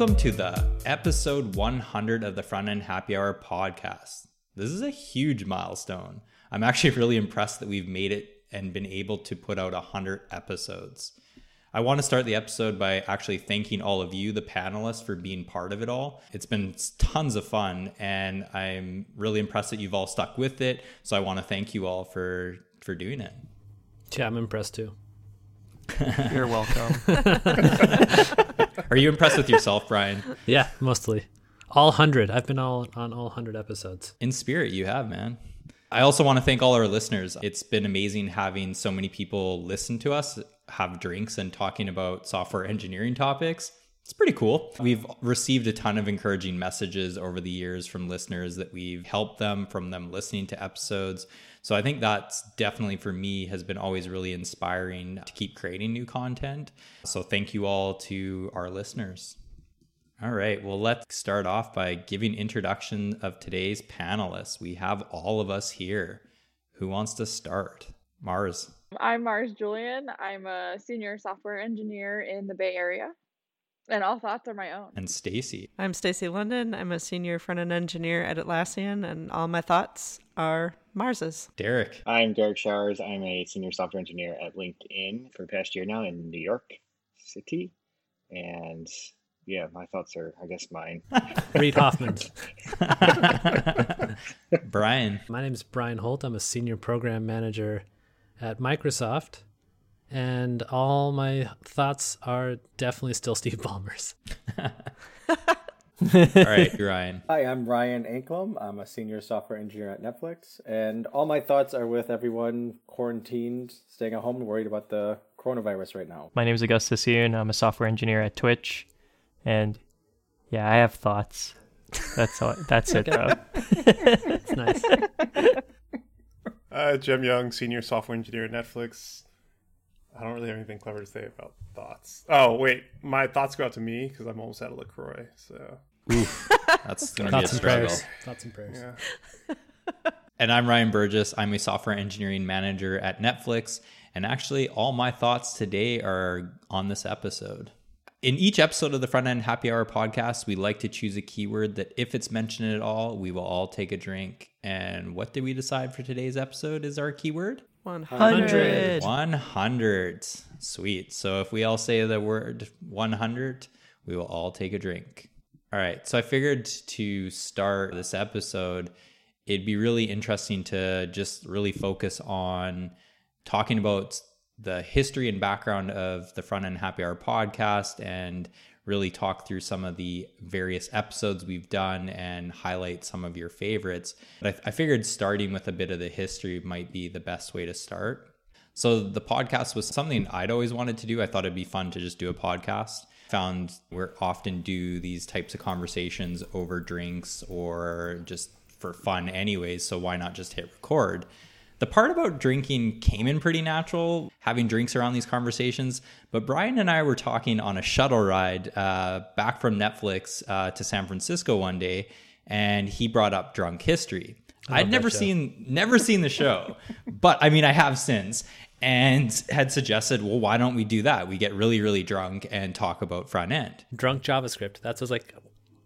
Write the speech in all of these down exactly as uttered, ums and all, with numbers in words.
Welcome to the episode one hundred of the Front End Happy Hour podcast. This is a huge milestone. I'm actually really impressed that we've made it and been able to put out one hundred episodes. I want to start the episode by actually thanking all of you, the panelists, for being part of it all. It's been tons of fun, and I'm really impressed that you've all stuck with it. So I want to thank you all for, for doing it. Yeah, I'm impressed too. You're welcome. Are you impressed with yourself, Brian? Yeah, mostly. All hundred. I've been all on all hundred episodes. In spirit, you have, man. I also want to thank all our listeners. It's been amazing having so many people listen to us, have drinks, and talking about software engineering topics. It's pretty cool. We've received a ton of encouraging messages over the years from listeners that we've helped them from them listening to episodes. So I think that's definitely, for me, has been always really inspiring to keep creating new content. So thank you all to our listeners. All right, well, let's start off by giving introduction of today's panelists. We have all of us here. Who wants to start? Mars. I'm Mars Julian. I'm a senior software engineer in the Bay Area. And all thoughts are my own. And Stacy. I'm Stacy London. I'm a senior front-end engineer at Atlassian, and all my thoughts are Mars's. Derek. I'm Derek Showers. I'm a senior software engineer at LinkedIn for the past year now in New York City. And yeah, my thoughts are, I guess, mine. Reid Hoffman. Brian. My name is Brian Holt. I'm a senior program manager at Microsoft. And all my thoughts are definitely still Steve Ballmer's. All right, Ryan. Hi, I'm Ryan Anklam. I'm a senior software engineer at Netflix. And all my thoughts are with everyone quarantined, staying at home, and worried about the coronavirus right now. My name is Augustus Yoon. I'm a software engineer at Twitch. And yeah, I have thoughts. That's all. That's it, bro. That's nice. Uh, Jim Young, senior software engineer at Netflix. I don't really have anything clever to say about thoughts. Oh, wait. My thoughts go out to me because I'm almost out of LaCroix. So. Oof. That's going to be a struggle. Prayers. Thoughts and prayers. Yeah. And I'm Ryan Burgess. I'm a software engineering manager at Netflix. And actually, all my thoughts today are on this episode. In each episode of the Front End Happy Hour podcast, we like to choose a keyword that if it's mentioned at all, we will all take a drink. And what did we decide for today's episode is our keyword? one hundred. one hundred. Sweet. So if we all say the word one hundred, we will all take a drink. All right. So I figured to start this episode, it'd be really interesting to just really focus on talking about the history and background of the Front End Happy Hour podcast and really talk through some of the various episodes we've done and highlight some of your favorites. But I, th- I figured starting with a bit of the history might be the best way to start. So the podcast was something I'd always wanted to do. I thought it'd be fun to just do a podcast. Found we're often do these types of conversations over drinks or just for fun anyways, so why not just hit record? The part about drinking came in pretty natural, having drinks around these conversations. But Brian and I were talking on a shuttle ride uh, back from Netflix uh, to San Francisco one day, and he brought up Drunk History. I'd never seen never seen the show, but I mean, I have since, and had suggested, well, why don't we do that? We get really, really drunk and talk about front end. Drunk JavaScript. That's what's like...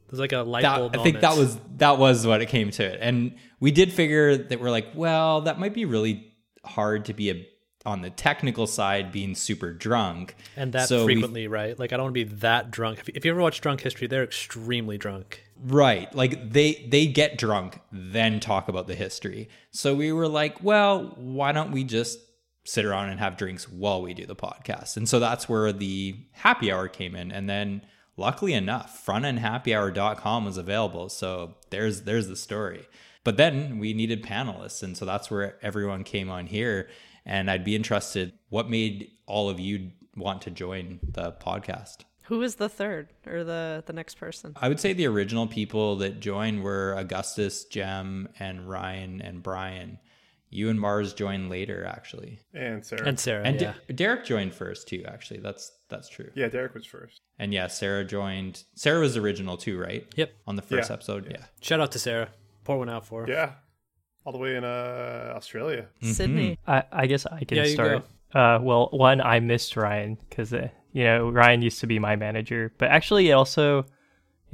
It was like a light bulb that, I think that was that was what it came to it. And we did figure that we're like, well, that might be really hard to be a, on the technical side, being super drunk. And that so frequently, we, right? Like, I don't want to be that drunk. If, if you ever watch Drunk History, they're extremely drunk. Right. Like, they, they get drunk, then talk about the history. So we were like, well, why don't we just sit around and have drinks while we do the podcast? And so that's where the happy hour came in. And then... luckily enough, front end happy hour dot com was available, so there's there's the story. But then we needed panelists, and so that's where everyone came on here, and I'd be interested, what made all of you want to join the podcast? Who was the third, or the, the next person? I would say the original people that joined were Augustus, Jem, and Ryan, and Brian. You and Mars joined later, actually. And Sarah. And Sarah, And yeah. De- Derek joined first, too, actually. That's that's true. Yeah, Derek was first. And yeah, Sarah joined. Sarah was original, too, right? Yep. On the first yeah. episode, yeah. yeah. Shout out to Sarah. Pour one out for her. Yeah. All the way in uh, Australia. Mm-hmm. Sydney. I, I guess I can yeah, start. Uh, well, one, I missed Ryan because, uh, you know, Ryan used to be my manager. But actually, it also...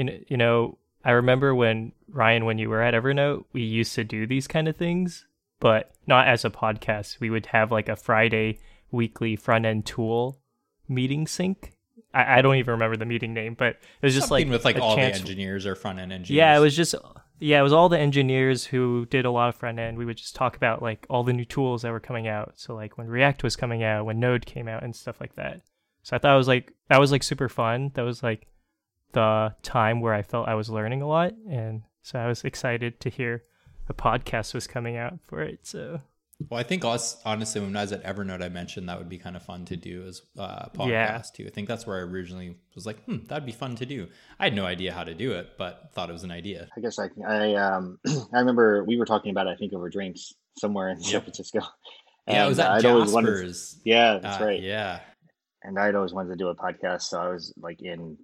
you you know, I remember when, Ryan, when you were at Evernote, we used to do these kind of things, but not as a podcast. We would have like a Friday weekly front-end tool meeting sync. I, I don't even remember the meeting name, but it was just something like with like all chance... the engineers or front-end engineers. Yeah, it was just, yeah, it was all the engineers who did a lot of front-end. We would just talk about like all the new tools that were coming out. So like when React was coming out, when Node came out and stuff like that. So I thought it was like, that was like super fun. That was like the time where I felt I was learning a lot. And so I was excited to hear a podcast was coming out for it. So, well, I think us, honestly, when I was at Evernote, I mentioned that would be kind of fun to do as a podcast yeah. too. I think that's where I originally was like, hmm, that'd be fun to do. I had no idea how to do it, but thought it was an idea. I guess I, I, um, I remember we were talking about it, I think over drinks somewhere in San Francisco. And yeah, it was at I'd Jaspers. Wanted, yeah, that's uh, right. Yeah. And I'd always wanted to do a podcast, so I was like in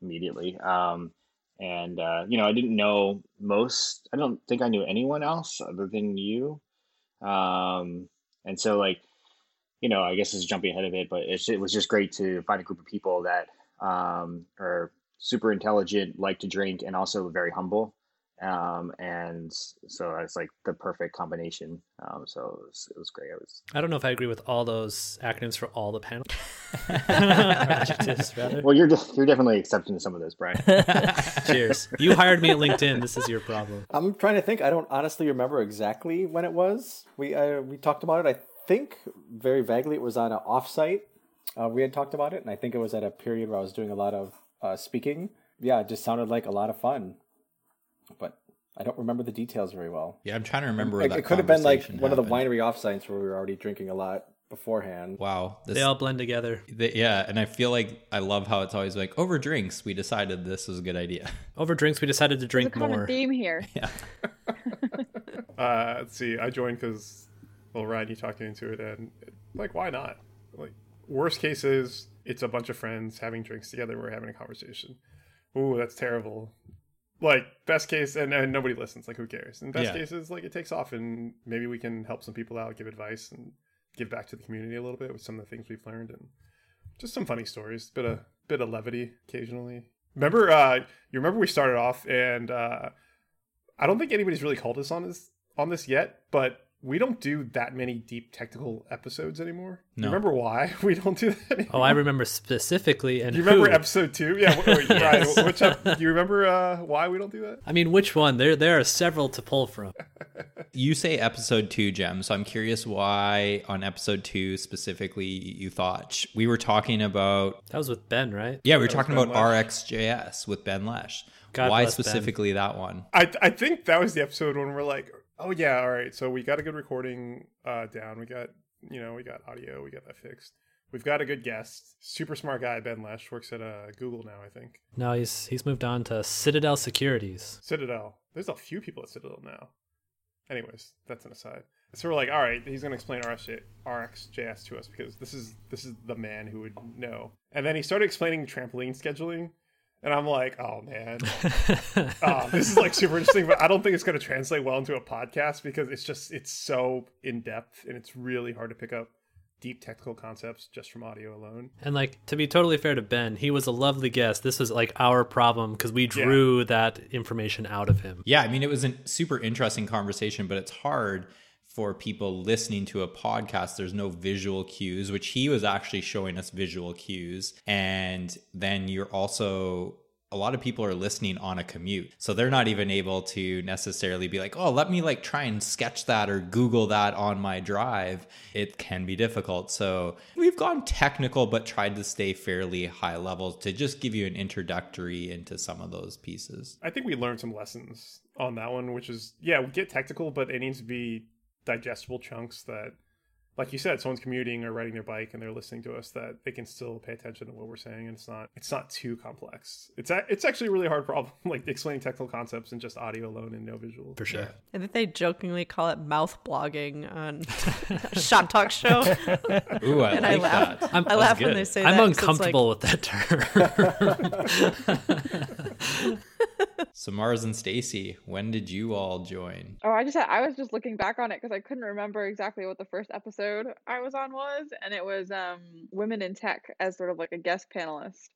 immediately. Um, and, uh, you know, I didn't know most, I don't think I knew anyone else other than you. Um, and so like, you know, I guess this is jumping ahead of it, but it's, it was just great to find a group of people that, um, are super intelligent, like to drink, and also very humble. Um, and so it's like the perfect combination. Um, so it was, it was great. I was, I don't know if I agree with all those acronyms for all the panels. Well, you're, you're definitely accepting some of those, Brian. Cheers. You hired me at LinkedIn. This is your problem. I'm trying to think. I don't honestly remember exactly when it was. We, uh, we talked about it. I think very vaguely it was on an offsite. Uh, we had talked about it, and I think it was at a period where I was doing a lot of, uh, speaking. Yeah. It just sounded like a lot of fun. But I don't remember the details very well. Yeah, I'm trying to remember where that conversation happened. It could have been like one of the winery offsites where we were already drinking a lot beforehand. Wow. This, they all blend together. They, yeah, and I feel like I love how it's always like, over drinks, we decided this was a good idea. Over drinks, we decided to drink more. There's a kind of theme here. Yeah. uh, let's see. I joined because, well, Ryan, you talked me into it, and like, why not? Like, worst case is it's a bunch of friends having drinks together. We're having a conversation. Ooh, that's terrible. Like, best case, and, and nobody listens, like, who cares? And best yeah. case is, like, it takes off, and maybe we can help some people out, give advice, and give back to the community a little bit with some of the things we've learned, and just some funny stories, bit of, bit of levity occasionally. Remember, uh, you remember we started off, and uh, I don't think anybody's really called us on this, on this yet, but we don't do that many deep technical episodes anymore. No. You remember why we don't do that anymore? Oh, I remember specifically. And do you remember who? Episode two? Yeah. Wait, yes. Brian, which up, do you remember uh, why we don't do that? I mean, which one? There there are several to pull from. You say episode two, Jem. So I'm curious why on episode two specifically you thought we were talking about... That was with Ben, right? Yeah, we were that talking about Lesh. R X J S with Ben Lesh. God why specifically Ben. That one? I, I think that was the episode when we're like... Oh, yeah. All right. So we got a good recording uh, down. We got, you know, we got audio. We got that fixed. We've got a good guest. Super smart guy, Ben Lesh. Works at uh, Google now, I think. No, he's he's moved on to Citadel Securities. Citadel. There's a few people at Citadel now. Anyways, that's an aside. So we're like, all right, he's going to explain R X J S to us because this is this is the man who would know. And then he started explaining trampoline scheduling. And I'm like, oh, man, oh, this is like super interesting, but I don't think it's going to translate well into a podcast because it's just it's so in depth and it's really hard to pick up deep technical concepts just from audio alone. And like, to be totally fair to Ben, he was a lovely guest. This was like our problem because we drew yeah. that information out of him. Yeah, I mean, it was a super interesting conversation, but it's hard for people listening to a podcast. There's no visual cues, which he was actually showing us visual cues. And then you're also... a lot of people are listening on a commute. So they're not even able to necessarily be like, oh, let me like try and sketch that or Google that on my drive. It can be difficult. So we've gone technical, but tried to stay fairly high level to just give you an introductory into some of those pieces. I think we learned some lessons on that one, which is, yeah, we get technical, but it needs to be digestible chunks that, like you said, someone's commuting or riding their bike and they're listening to us, that they can still pay attention to what we're saying, and it's not it's not too complex. It's a, it's actually a really hard problem, like explaining technical concepts and just audio alone and no visual. For sure. I think they jokingly call it mouth blogging on Shop Talk Show. Ooh, I and like I laugh. That. I'm, I laugh when they say I'm that. I'm uncomfortable like... with that term. So Mars and Stacy, when did you all join? Oh, I just had, I was just looking back on it because I couldn't remember exactly what the first episode I was on was. And it was um, Women in Tech as sort of like a guest panelist.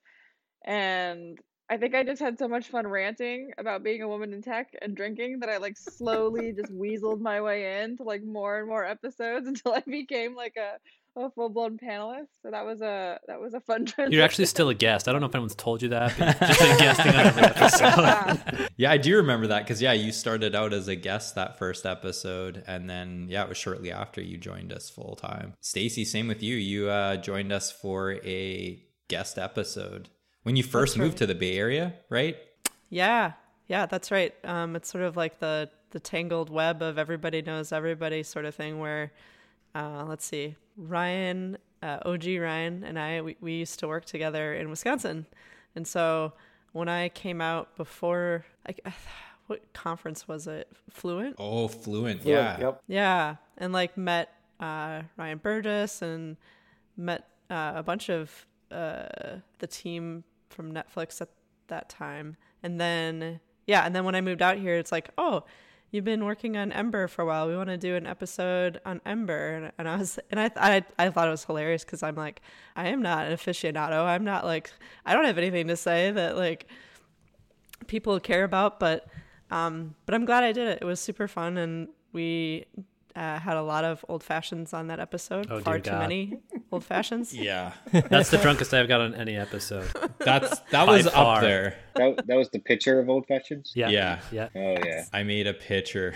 And I think I just had so much fun ranting about being a woman in tech and drinking that I like slowly just weaseled my way into like more and more episodes until I became like a, a full-blown panelist. So that was a that was a fun transition. You're actually still a guest. I don't know if anyone's told you that, but just a guesting on every episode. Yeah. yeah, I do remember that because yeah, you started out as a guest that first episode, and then yeah, it was shortly after you joined us full time. Stacey, same with you. You uh, joined us for a guest episode. When you first that's moved right. to the Bay Area, right? Yeah. Yeah, that's right. Um, it's sort of like the, the tangled web of everybody knows everybody sort of thing where, uh, let's see, Ryan, uh, O G Ryan and I, we, we used to work together in Wisconsin. And so when I came out before, like, what conference was it? Fluent? Oh, Fluent. Yeah. Yeah. Yep. yeah. And like met uh, Ryan Burgess and met uh, a bunch of uh, the team from Netflix at that time. And then, yeah. And then when I moved out here, it's like, oh, you've been working on Ember for a while. We want to do an episode on Ember. And, and I was, and I, I, I thought it was hilarious. Cause I'm like, I am not an aficionado. I'm not like, I don't have anything to say that like people care about, but, um, but I'm glad I did it. It was super fun. And we, uh, had a lot of old fashions on that episode. Oh, far too God. many. Old fashions. Yeah. That's the drunkest I've got on any episode. That's that was far. up there. That, that was the picture of old fashions? Yeah. Yeah. yeah. Oh yeah. I made a picture.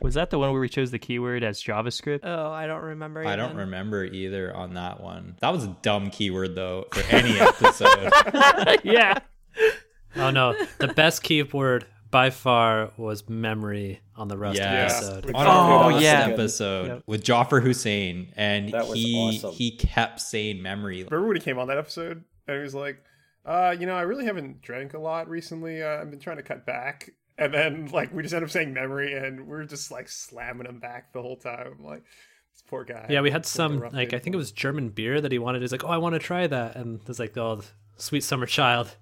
Was that the one where we chose the keyword as JavaScript? Oh, I don't remember I even. don't remember either on that one. That was a dumb keyword though for any episode. yeah. Oh no. The best keyword by far was memory on the Rust yeah. episode. On our oh, Rust yeah. episode yep. with Jafar Hussein. And he awesome. he kept saying memory. Remember when he came on that episode and he was like, uh, you know, I really haven't drank a lot recently. Uh, I've been trying to cut back. And then like we just end up saying memory and we're just like slamming him back the whole time. I'm like, this poor guy. Yeah, we had some, like, dude. I think it was German beer that he wanted. He's like, oh, I want to try that. And it's like, oh, sweet summer child.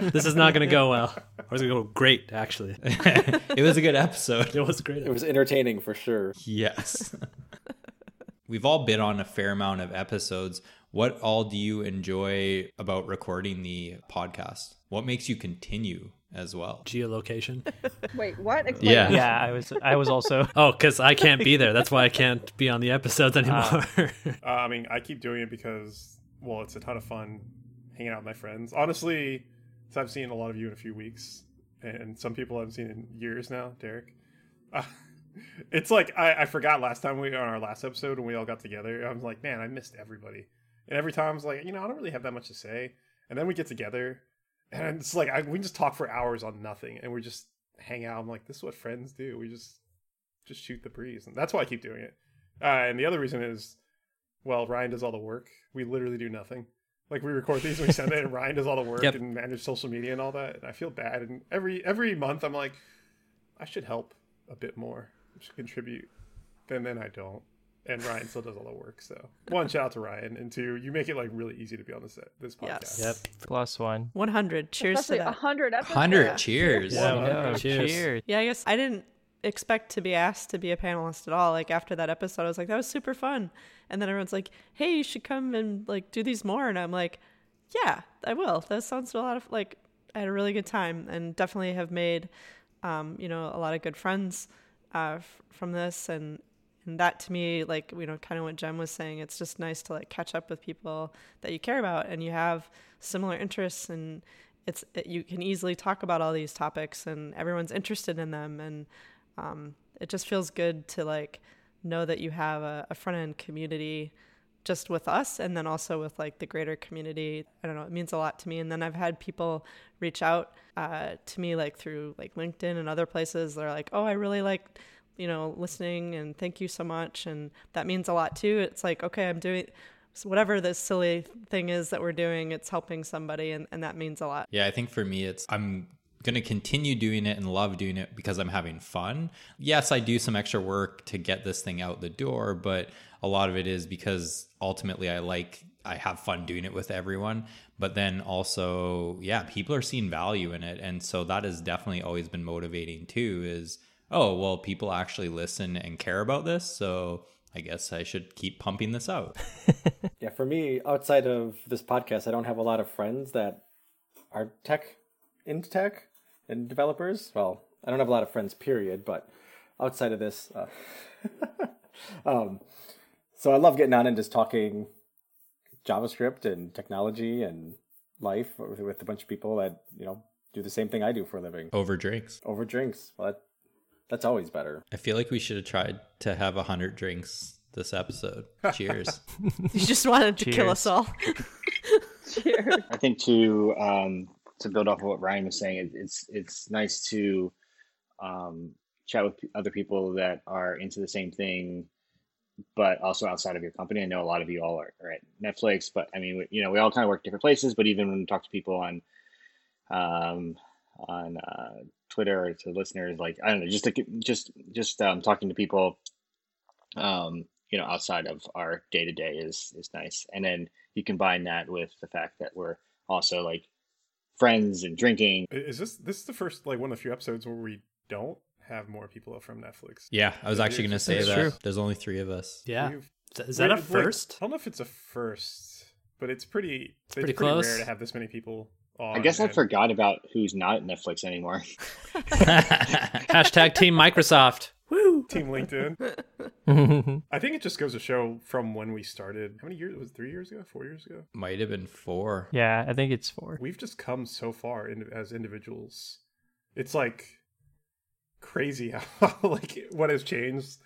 This is not going to go well. Or it's going to go great, actually. It was a good episode. It was great. Episode. It was entertaining for sure. Yes. We've all been on a fair amount of episodes. What all do you enjoy about recording the podcast? What makes you continue as well? Geolocation. Wait, what? Explain yeah, that. yeah. I was, I was also. Oh, because I can't be there. That's why I can't be on the episodes anymore. Uh, uh, I mean, I keep doing it because. Well, it's a ton of fun hanging out with my friends. Honestly, I've seen a lot of you in a few weeks, and some people I haven't seen in years now, Derek. Uh, it's like, I, I forgot last time we on our last episode when we all got together. I was like, man, I missed everybody. And every time I was like, you know, I don't really have that much to say. And then we get together, and it's like, I, we just talk for hours on nothing, and we just hang out. I'm like, this is what friends do. We just, just shoot the breeze. And that's why I keep doing it. Uh, and the other reason is, well, Ryan does all the work. We literally do nothing. Like, we record these and we send it, and Ryan does all the work yep. and manages social media and all that. And I feel bad. And every every month I'm like, I should help a bit more. I should contribute. And then I don't. And Ryan still does all the work. So, one, shout out to Ryan. And two, you make it, like, really easy to be on this, this podcast. Yes. Yep. Plus one. one hundred. Cheers Especially to that. one hundred episodes. one hundred. Yeah. Cheers. Yeah. one hundred. Yeah. Cheers. Cheers. Yeah, I guess I didn't expect to be asked to be a panelist at all. Like, after that episode, I was like, that was super fun. And then everyone's like, hey, you should come and like do these more. And I'm like, yeah, I will. That sounds a lot of like, I had a really good time and definitely have made, um, you know, a lot of good friends uh, f- from this. And, and that to me, like, you know, kind of what Jen was saying, it's just nice to like catch up with people that you care about and you have similar interests and it's, it, you can easily talk about all these topics and everyone's interested in them. And um, it just feels good to like, know that you have a, a front-end community just with us and then also with like the greater community. I don't know, it means a lot to me. And then I've had people reach out uh, to me like through like LinkedIn and other places. They're like, oh, I really like, you know, listening and thank you so much. And that means a lot too. It's like, okay, I'm doing whatever this silly thing is that we're doing, it's helping somebody. And, and that means a lot. Yeah, I think for me, it's I'm going to continue doing it and love doing it because I'm having fun. Yes, I do some extra work to get this thing out the door, but a lot of it is because ultimately I like, I have fun doing it with everyone, but then also, yeah, people are seeing value in it. And so that has definitely always been motivating too is, oh, well, people actually listen and care about this. So I guess I should keep pumping this out. Yeah, for me, outside of this podcast, I don't have a lot of friends that are tech into tech and developers. Well, I don't have a lot of friends, period, but outside of this, uh, um, so I love getting on and just talking JavaScript and technology and life with, with a bunch of people that, you know, do the same thing I do for a living. Over drinks. Over drinks. Well, that, that's always better. I feel like we should have tried to have one hundred drinks this episode. Cheers. You just wanted to Cheers. Kill us all. Cheers. I think to um, to build off of what Ryan was saying, it's it's nice to um, chat with other people that are into the same thing, but also outside of your company. I know a lot of you all are, are at Netflix, but I mean, we, you know, we all kind of work different places, but even when we talk to people on um, on uh, Twitter or to listeners, like, I don't know, just, to, just, just um, talking to people, um, you know, outside of our day to day is, is nice. And then you combine that with the fact that we're also like friends and drinking. Is this, this is the first, like one of the few episodes where we don't have more people from Netflix. Yeah, I was actually going to say that. True. There's only three of us. Yeah. We've, is that a first? Like, I don't know if it's a first, but it's pretty, it's, it's pretty, pretty close. Rare to have this many people on. I guess and... I forgot about who's not at Netflix anymore. Hashtag Team Microsoft. Woo! Team LinkedIn. I think it just goes to show from when we started. How many years? Was it three years ago? Four years ago? Might have been four. Yeah, I think it's four. We've just come so far in, as individuals. It's like... crazy how like what has changed.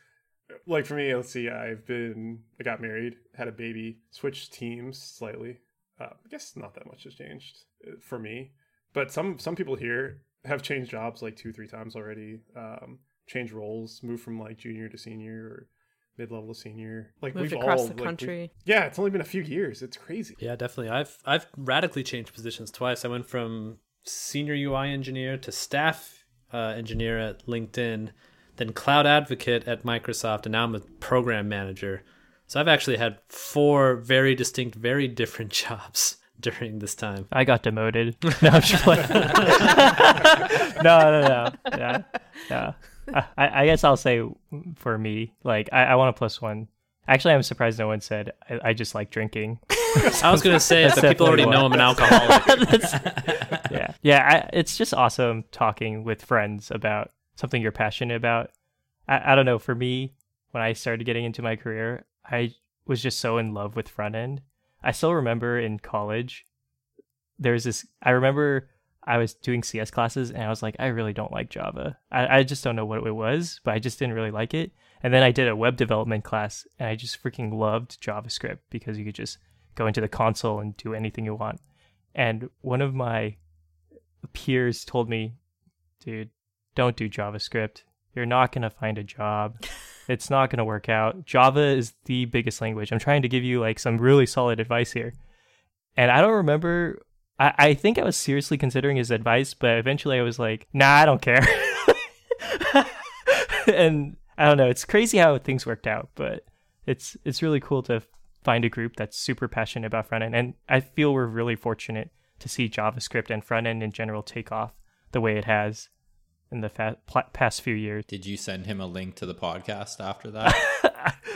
Like for me, let's see, I've been I got married, had a baby, switched teams slightly. uh, I guess not that much has changed for me, but some some people here have changed jobs like two three times already, um changed roles, moved from like junior to senior or mid-level to senior, like moved we've across all, the like, country. Yeah, it's only been a few years. It's crazy. Yeah, definitely. I've i've radically changed positions twice. I went from senior U I engineer to staff Uh, engineer at LinkedIn, then cloud advocate at Microsoft, and now I'm a program manager. So I've actually had four very distinct, very different jobs during this time. I got demoted. No, I'm just playing. no, no, no. Yeah, yeah. I, I guess I'll say for me, like, I, I want a plus one. Actually, I'm surprised no one said, I, I just like drinking. I was going to say, that people already know I'm an alcoholic. yeah, yeah. I, it's just awesome talking with friends about something you're passionate about. I, I don't know, for me, when I started getting into my career, I was just so in love with front end. I still remember in college, there was this, I remember I was doing C S classes and I was like, I really don't like Java. I, I just don't know what it was, but I just didn't really like it. And then I did a web development class and I just freaking loved JavaScript because you could just go into the console and do anything you want. And one of my peers told me, dude, don't do JavaScript. You're not going to find a job. It's not going to work out. Java is the biggest language. I'm trying to give you like some really solid advice here. And I don't remember. I, I think I was seriously considering his advice, but eventually I was like, nah, I don't care. And I don't know. It's crazy how things worked out, but it's it's really cool to find a group that's super passionate about front end. And I feel we're really fortunate to see JavaScript and front end in general take off the way it has in the fa- past few years. Did you send him a link to the podcast after that?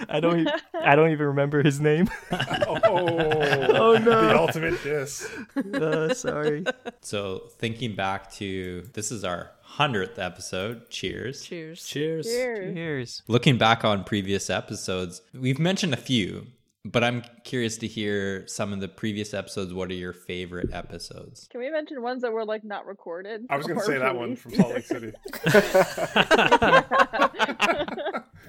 I don't. I don't even remember his name. oh, oh no! The ultimate diss. Uh, sorry. So thinking back to this is our hundredth episode. Cheers. Cheers. Cheers. Cheers. Cheers. Looking back on previous episodes, we've mentioned a few, but I'm curious to hear some of the previous episodes. What are your favorite episodes? Can we mention ones that were like not recorded? I was going to say that one from Salt Lake City.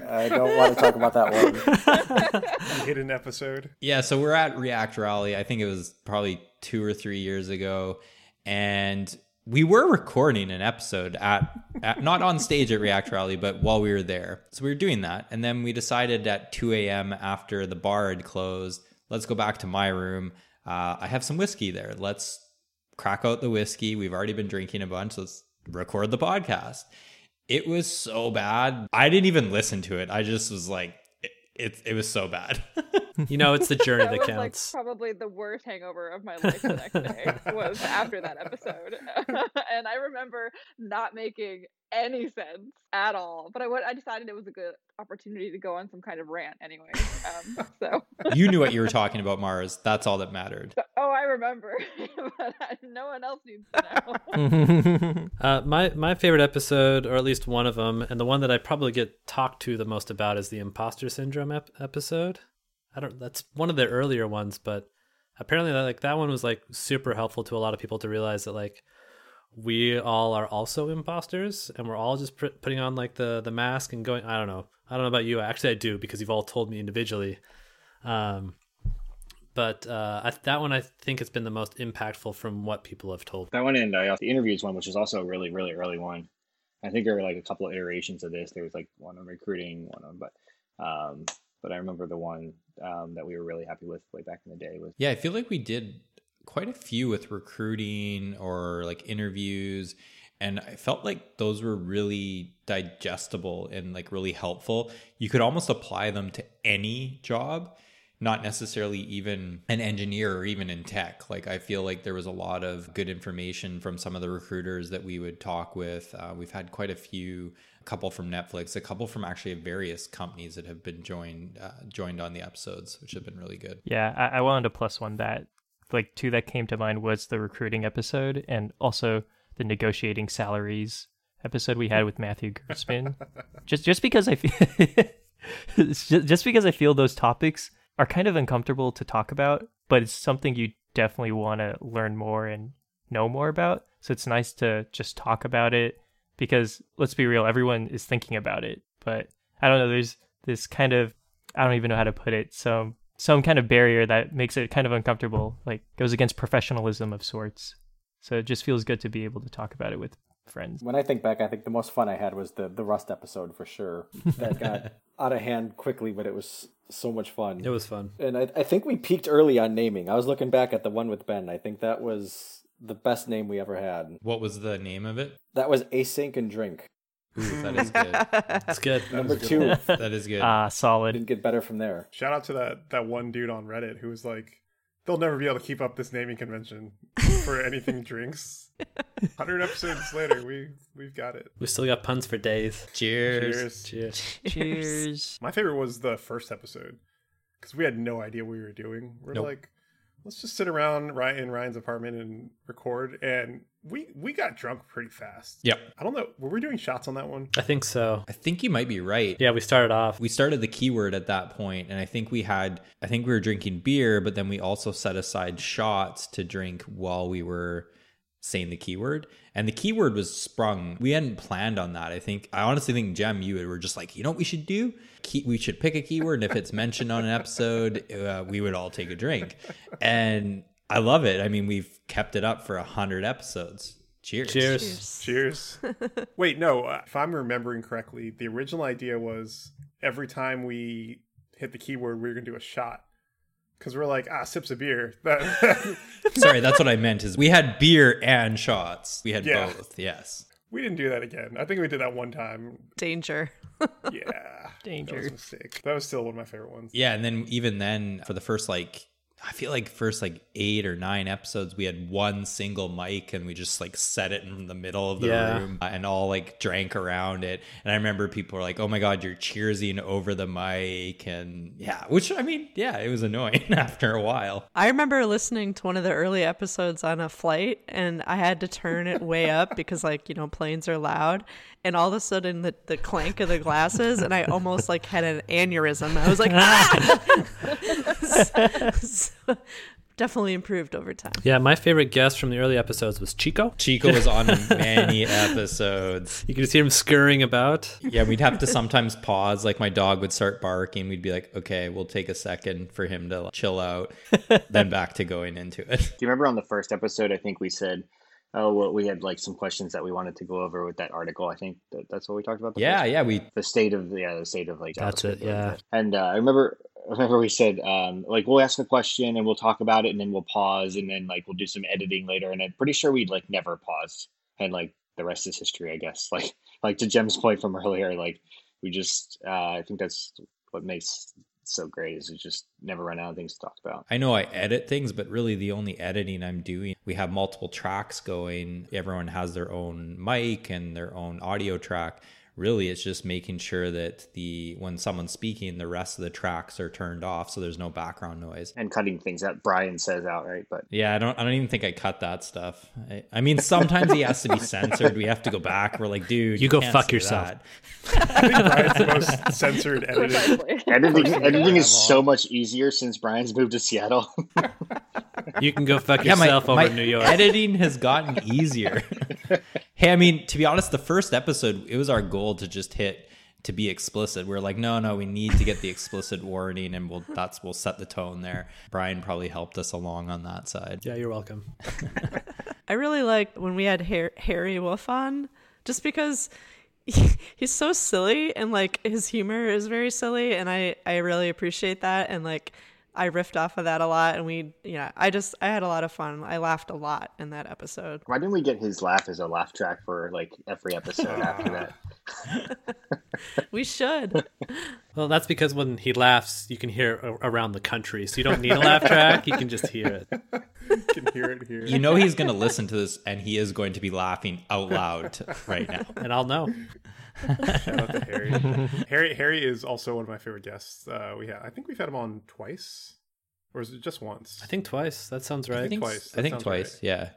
I don't want to talk about that one. Hidden episode. Yeah, so we're at React Rally. I think it was probably two or three years ago. And we were recording an episode at, at not on stage at React Rally, but while we were there. So we were doing that. And then we decided at two a.m. after the bar had closed, let's go back to my room. Uh, I have some whiskey there. Let's crack out the whiskey. We've already been drinking a bunch. So let's record the podcast. It was so bad. I didn't even listen to it. I just was like, it it, it was so bad. You know, it's the journey that, that was counts. Like, probably the worst hangover of my life the next day was after that episode. And I remember not making any sense at all. But I, I decided it was a good opportunity to go on some kind of rant anyway. Um, so You knew what you were talking about, Mars. That's all that mattered. Oh, I remember, but I, no one else needs to know. uh, my my favorite episode, or at least one of them, and the one that I probably get talked to the most about, is the imposter syndrome ep- episode. I don't. That's one of the earlier ones, but apparently, that, like that one was like super helpful to a lot of people to realize that like we all are also imposters, and we're all just pr- putting on like the the mask and going. I don't know. I don't know about you. Actually, I do, because you've all told me individually. Um, But uh, I, that one, I think, has been the most impactful from what people have told me. That one and uh, the interviews one, which is also a really, really early one. I think there were like a couple of iterations of this. There was like one on recruiting, one on, but um, but I remember the one um, that we were really happy with way back in the day was. Yeah, I feel like we did quite a few with recruiting or like interviews. And I felt like those were really digestible and like really helpful. You could almost apply them to any job. Not necessarily even an engineer or even in tech. Like I feel like there was a lot of good information from some of the recruiters that we would talk with. Uh, we've had quite a few, a couple from Netflix, a couple from actually various companies that have been joined uh, joined on the episodes, which have been really good. Yeah, I, I wanted to plus one that. Like two that came to mind was the recruiting episode and also the negotiating salaries episode we had with Matthew Gersman. just just because I feel just because I feel those topics are kind of uncomfortable to talk about, but it's something you definitely want to learn more and know more about. So it's nice to just talk about it because, let's be real, everyone is thinking about it. But I don't know, there's this kind of, I don't even know how to put it, some some kind of barrier that makes it kind of uncomfortable, like goes against professionalism of sorts. So it just feels good to be able to talk about it with friends. When I think back, I think the most fun I had was the the Rust episode for sure. That got out of hand quickly, but it was so much fun. It was fun. And I, I think we peaked early on naming. I was looking back at the one with Ben. I think that was the best name we ever had. What was the name of it? That was Async and Drink. Ooh, that is good. That's good. That Number good. two. That is good. Ah, uh, solid. Didn't get better from there. Shout out to that that one dude on Reddit who was like, they'll never be able to keep up this naming convention for anything drinks. one hundred episodes later, we, we've got it. We still got puns for days. Cheers. Cheers. Cheers. Cheers. My favorite was the first episode because we had no idea what we were doing. We're nope. like, let's just sit around Ryan in Ryan's apartment and record. And we, we got drunk pretty fast. Yep. I don't know. Were we doing shots on that one? I think so. I think you might be right. Yeah, we started off. We started the keyword at that point, and I think we had, I think we were drinking beer, but then we also set aside shots to drink while we were saying the keyword. And the keyword was sprung. We hadn't planned on that. I think, I honestly think, Jem, you were just like, you know what we should do? Key- we should pick a keyword, and if it's mentioned on an episode, uh, we would all take a drink. And I love it. I mean, we've kept it up for one hundred episodes. Cheers. Cheers. Cheers. Wait, no, uh, if I'm remembering correctly, the original idea was every time we hit the keyword, we were going to do a shot. Because we're like, ah, sips of beer. Sorry, that's what I meant is we had beer and shots. We had yeah. both, yes. We didn't do that again. I think we did that one time. Danger. Yeah. Danger. That was a mistake. That was still one of my favorite ones. Yeah, and then even then, for the first like, I feel like first like eight or nine episodes, we had one single mic and we just like set it in the middle of the yeah. room and all like drank around it. And I remember people were like, oh my God, you're cheersing over the mic. And yeah, which I mean, yeah, it was annoying after a while. I remember listening to one of the early episodes on a flight and I had to turn it way up because like, you know, planes are loud. And all of a sudden the, the clank of the glasses and I almost like had an aneurysm. I was like, ah! Definitely improved over time. Yeah, my favorite guest from the early episodes was Chico. Chico was on many episodes. You could see him scurrying about. Yeah, we'd have to sometimes pause. Like my dog would start barking. We'd be like, okay, we'll take a second for him to chill out. Then back to going into it. Do you remember on the first episode, I think we said, oh, well, we had like some questions that we wanted to go over with that article. I think that, that's what we talked about. The yeah, first. yeah. we The state of, yeah, the state of like. That's it, yeah. Like and uh, I remember... Remember we said, um, like, we'll ask a question and we'll talk about it and then we'll pause and then, like, we'll do some editing later. And I'm pretty sure we'd, like, never paused. And, like, the rest is history, I guess. Like, like to Jem's point from earlier, like, we just, uh, I think that's what makes it so great is we just never run out of things to talk about. I know I edit things, but really the only editing I'm doing, we have multiple tracks going. Everyone has their own mic and their own audio track. really it's just making sure that the when someone's speaking, the rest of the tracks are turned off so there's no background noise. And cutting things that Brian says out, right? But yeah, I don't I don't even think I cut that stuff. I, I mean, sometimes he has to be censored. We have to go back. We're like, dude, you, you go fuck yourself. I think Brian's the most censored editing. Editing, editing is so much easier since Brian's moved to Seattle. You can go fuck yourself yeah, my, over my New York. Editing has gotten easier. Hey, I mean, to be honest, the first episode, it was our goal to just hit to be explicit. We we're like, no, no, we need to get the explicit warning, and we'll that's we'll set the tone there. Brian probably helped us along on that side. Yeah, you're welcome. I really liked when we had Her- Harry Wolf on, just because he, he's so silly and like his humor is very silly, and I I really appreciate that, and like. I riffed off of that a lot, and we, you know, I just, I had a lot of fun. I laughed a lot in that episode. Why didn't we get his laugh as a laugh track for like every episode after that? We should. Well, that's because when he laughs, you can hear it around the country, so you don't need a laugh track. You can just hear it. You can hear it here. You know he's going to listen to this, and he is going to be laughing out loud right now. And I'll know. Shout out to Harry. Harry Harry is also one of my favorite guests. Uh, we had, I think we've had him on twice, or is it just once? I think twice. That sounds right. I think twice. I think twice. Right. Yeah.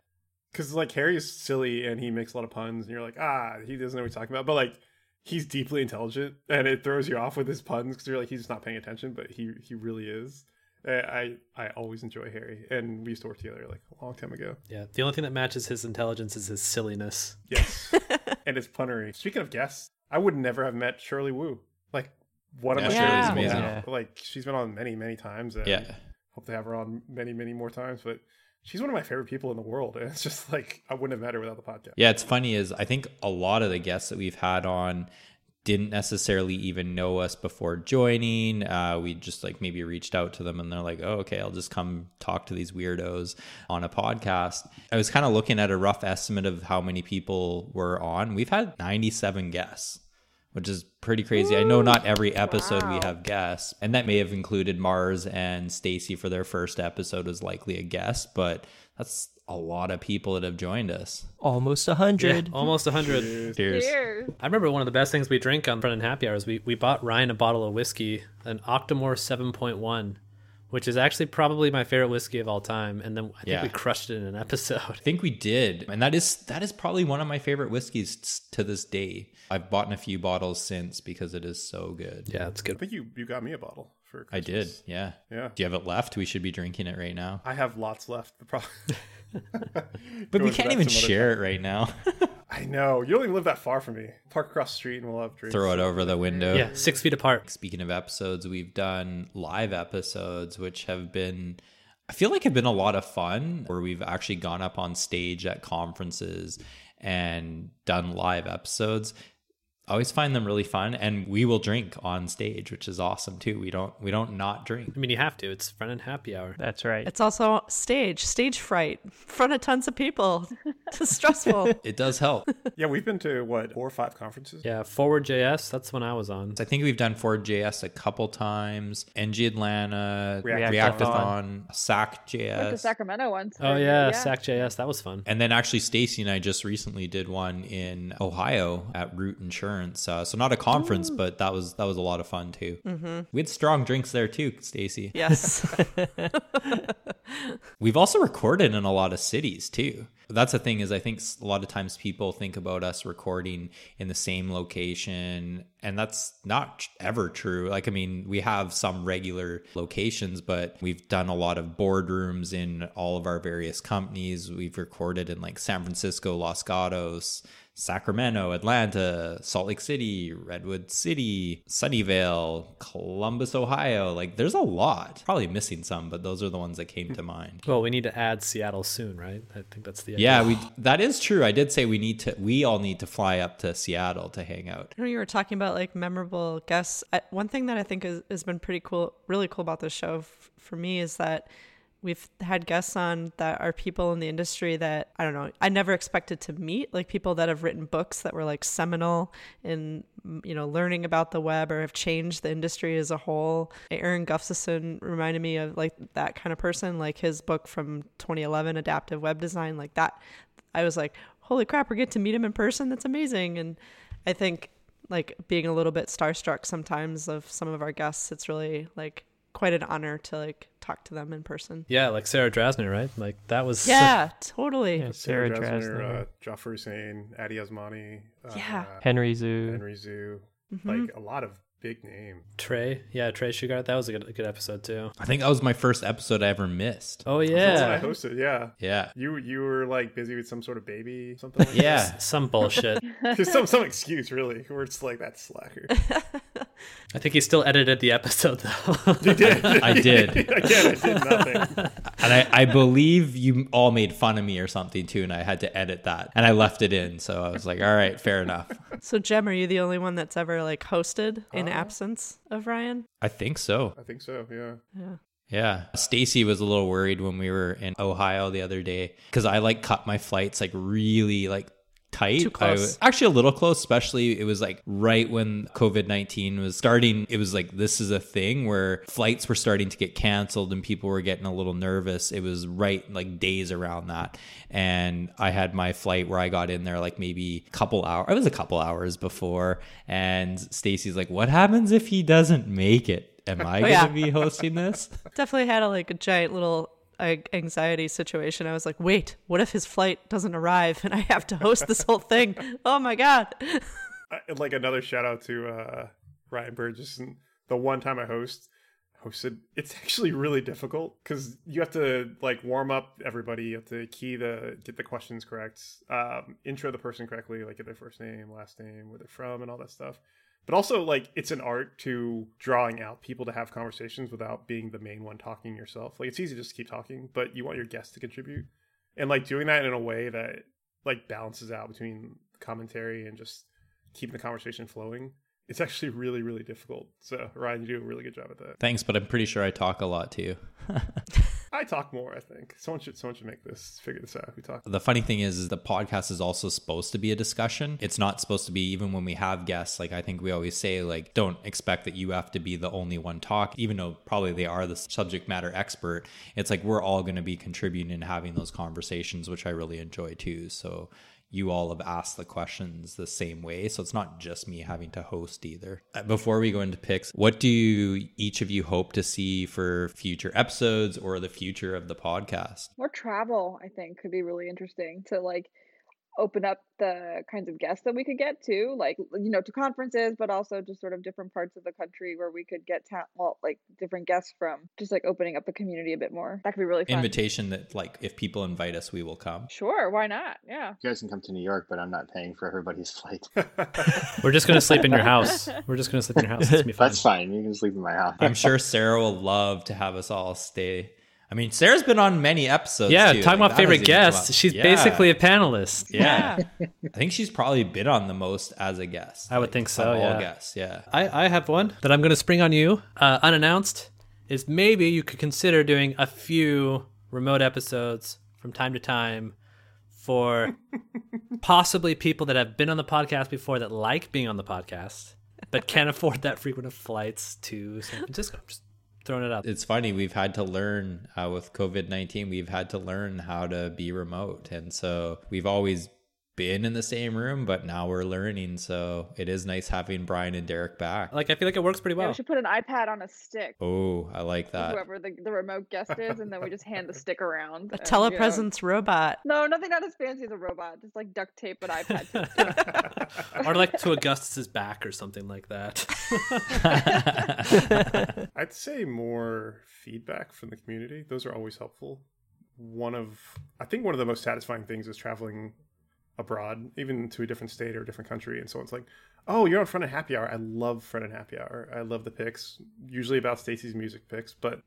Because like Harry is silly and he makes a lot of puns, and you're like, ah, he doesn't know what he's talking about. But like, he's deeply intelligent, and it throws you off with his puns because you're like, he's just not paying attention, but he he really is. I, I always enjoy Harry, and we used to work together like a long time ago. Yeah, the only thing that matches his intelligence is his silliness. Yes, and his punnery. Speaking of guests, I would never have met Shirley Wu. Like, one of yeah, my Shirley's yeah. amazing. Yeah. Like, she's been on many, many times. And yeah, hope to have her on many, many more times. But she's one of my favorite people in the world, and it's just like I wouldn't have met her without the podcast. Yeah, it's funny is I think a lot of the guests that we've had on didn't necessarily even know us before joining. Uh, we just like maybe reached out to them and they're like, oh, okay, I'll just come talk to these weirdos on a podcast. I was kind of looking at a rough estimate of how many people were on. We've had ninety-seven guests, which is pretty crazy. Ooh, I know not every episode wow. we have guests, and that may have included Mars and Stacy for their first episode was likely a guest, but that's a lot of people that have joined us. Almost one hundred. Yeah, almost one hundred. Cheers. Cheers. Cheers. I remember one of the best things we drink on Front End Happy Hour is we, we bought Ryan a bottle of whiskey, an Octomore seven point one, which is actually probably my favorite whiskey of all time. And then I think yeah. we crushed it in an episode. I think we did. And that is that is probably one of my favorite whiskeys to this day. I've bought a few bottles since because it is so good. Yeah, it's good. I think you, you got me a bottle. For I did, yeah. yeah. Do you have it left? We should be drinking it right now. I have lots left. The problem. But we can't even share time. It right now. I know. You don't even live that far from me. Park across the street and we'll have drinks. Throw it over the window. Yeah, six feet apart. Speaking of episodes, we've done live episodes, which have been, I feel like have been a lot of fun, where we've actually gone up on stage at conferences and done live episodes. I always find them really fun, and we will drink on stage, which is awesome too. We don't we don't not drink. I mean, you have to. It's Front End Happy Hour. That's right. It's also stage, stage fright, in front of tons of people. It's stressful. It does help. Yeah, we've been to what, four or five conferences? Yeah, Forward J S, that's when I was on. I think we've done Forward J S a couple times. N G Atlanta, React- Reactathon, Sac J S. Like the Sacramento ones. Oh yeah, yeah. Sac J S, that was fun. And then actually Stacy and I just recently did one in Ohio at Root Insurance. Uh, so not a conference, Ooh. but that was that was a lot of fun too. Mm-hmm. We had strong drinks there too, Stacy. Yes. We've also recorded in a lot of cities too. That's the thing is I think a lot of times people think about us recording in the same location, and that's not ever true. Like, I mean, we have some regular locations, but we've done a lot of boardrooms in all of our various companies. We've recorded in like San Francisco, Los Gatos, Sacramento, Atlanta, Salt Lake City, Redwood City, Sunnyvale, Columbus, Ohio. Like, there's a lot. Probably missing some, but those are the ones that came to mind. Well, we need to add Seattle soon, right? I think that's the idea. Yeah, we, that is true. I did say we need to. We all need to fly up to Seattle to hang out. I know you were talking about like memorable guests. I, one thing that I think is, has been pretty cool, really cool about this show f- for me is that we've had guests on that are people in the industry that, I don't know, I never expected to meet, like people that have written books that were like seminal in, you know, learning about the web or have changed the industry as a whole. Aaron Gustafson reminded me of like that kind of person, like his book from twenty eleven, Adaptive Web Design, like that. I was like, holy crap, we get to meet him in person. That's amazing. And I think like being a little bit starstruck sometimes of some of our guests. It's really like quite an honor to like talk to them in person. Yeah, like Sarah Drasner, right? Like that was yeah, such... totally. Yeah, Sarah, Sarah Drasner, Drasner. Uh, Jafar Hussein, Adi Osmani, uh, yeah, uh, Henry Zhu, Henry Zhu, mm-hmm. like a lot of big name. Trey, yeah, Trey Shugart. That was a good, a good episode too. I think that was my first episode I ever missed. Oh yeah, that's what I hosted. Yeah, yeah. You you were like busy with some sort of baby, something. Like yeah, that. Some bullshit. There's some some excuse really. Where it's like that slacker. I think he still edited the episode though. You did. I did. Again, I did nothing. And I, I believe you all made fun of me or something too, and I had to edit that, and I left it in. So I was like, all right, fair enough. So Jem, are you the only one that's ever like hosted in uh, absence of Ryan? I think so. I think so. Yeah. Yeah. Yeah. Stacy was a little worried when we were in Ohio the other day because I like cut my flights like really like. Tight. Too close. I was actually a little close, especially it was like right when covid nineteen was starting. It was like, this is a thing where flights were starting to get canceled and people were getting a little nervous. It was right like days around that. And I had my flight where I got in there like maybe a couple hours. It was a couple hours before. And Stacy's like, what happens if he doesn't make it? Am I oh, going to yeah. be hosting this? Definitely had a, like a giant little... anxiety situation. I was like, wait, what if his flight doesn't arrive and I have to host this whole thing? Oh my god. Like another shout out to uh Ryan Burgess. The one time I host hosted, it's actually really difficult because you have to like warm up everybody, you have to key the get the questions correct, um intro the person correctly, like get their first name, last name, where they're from and all that stuff. But also, like, it's an art to drawing out people to have conversations without being the main one talking yourself. Like, it's easy just to keep talking, but you want your guests to contribute. And, like, doing that in a way that, like, balances out between commentary and just keeping the conversation flowing. It's actually really, really difficult. So, Ryan, you do a really good job at that. Thanks, but I'm pretty sure I talk a lot to you. I talk more, I think. Someone should someone should make this, figure this out. We talk. The funny thing is, is the podcast is also supposed to be a discussion. It's not supposed to be, even when we have guests, like I think we always say, like, don't expect that you have to be the only one talk, even though probably they are the subject matter expert. It's like we're all going to be contributing and having those conversations, which I really enjoy too. So you all have asked the questions the same way. So it's not just me having to host either. Before we go into picks, what do you, each of you hope to see for future episodes or the future of the podcast? More travel, I think, could be really interesting to like open up the kinds of guests that we could get to, like, you know, to conferences, but also just sort of different parts of the country where we could get ta- well, like different guests from, just like opening up the community a bit more. That could be really fun. Invitation that like, if people invite us, we will come. Sure. Why not? Yeah. You guys can come to New York, but I'm not paying for everybody's flight. We're just going to sleep in your house. We're just going to sleep in your house. It's gonna be fun. That's fine. You can sleep in my house. I'm sure Sarah will love to have us all stay. I mean, Sarah's been on many episodes. Yeah, too. Talking like, about favorite guests. She's yeah. basically a panelist. Yeah. I think she's probably been on the most as a guest. I would like, think so. Yeah. All guests. Yeah. I, I have one that I'm going to spring on you uh, unannounced is maybe you could consider doing a few remote episodes from time to time for possibly people that have been on the podcast before that like being on the podcast, but can't afford that frequent of flights to San Francisco. Just throwing it up. It's funny, we've had to learn uh, with covid nineteen, we've had to learn how to be remote. And so we've always been in the same room, but now we're learning. So it is nice having Brian and Derek back. Like, I feel like it works pretty well. Yeah, we should put an iPad on a stick. Oh, I like that. Whoever the, the remote guest is, and then we just hand the stick around. A and, telepresence you know. Robot. No, nothing not as fancy as a robot. Just like duct tape an iPad to a stick. Or like to Augustus's back or something like that. I'd say more feedback from the community. Those are always helpful. One of, I think one of the most satisfying things is traveling abroad, even to a different state or a different country, and so it's like, oh, you're on Front End Happy Hour. I love Front End Happy Hour. I love the picks, usually about Stacy's music picks, but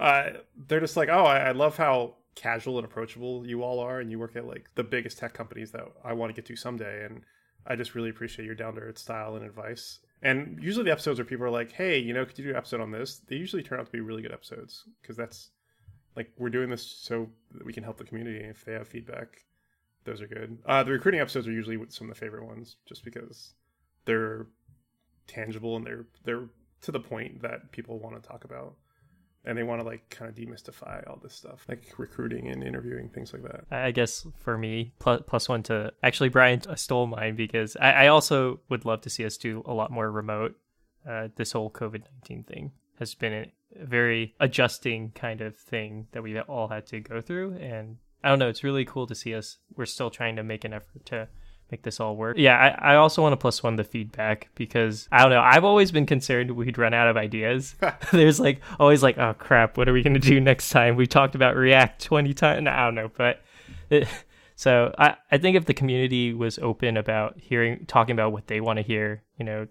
uh, they're just like, oh, I-, I love how casual and approachable you all are, and you work at like the biggest tech companies that I want to get to someday, and I just really appreciate your down-to-earth style and advice. And usually the episodes where people are like, hey, you know, could you do an episode on this? They usually turn out to be really good episodes, because that's like, we're doing this so that we can help the community. If they have feedback, those are good. Uh, the recruiting episodes are usually some of the favorite ones, just because they're tangible and they're they're to the point that people want to talk about. and they want to like kind of demystify all this stuff, like recruiting and interviewing, things like that. I guess for me, plus, plus one to actually Brian stole mine, because I, I also would love to see us do a lot more remote. Uh, this whole COVID nineteen thing has been a very adjusting kind of thing that we've all had to go through. And I don't know, it's really cool to see us. We're still trying to make an effort to make this all work. Yeah, I, I also want to plus one the feedback, because I don't know, I've always been concerned we'd run out of ideas. There's like always like, oh crap, what are we going to do next time? We talked about React twenty times. No, I don't know. But it, so I, I think if the community was open about hearing, talking about what they want to hear, you know,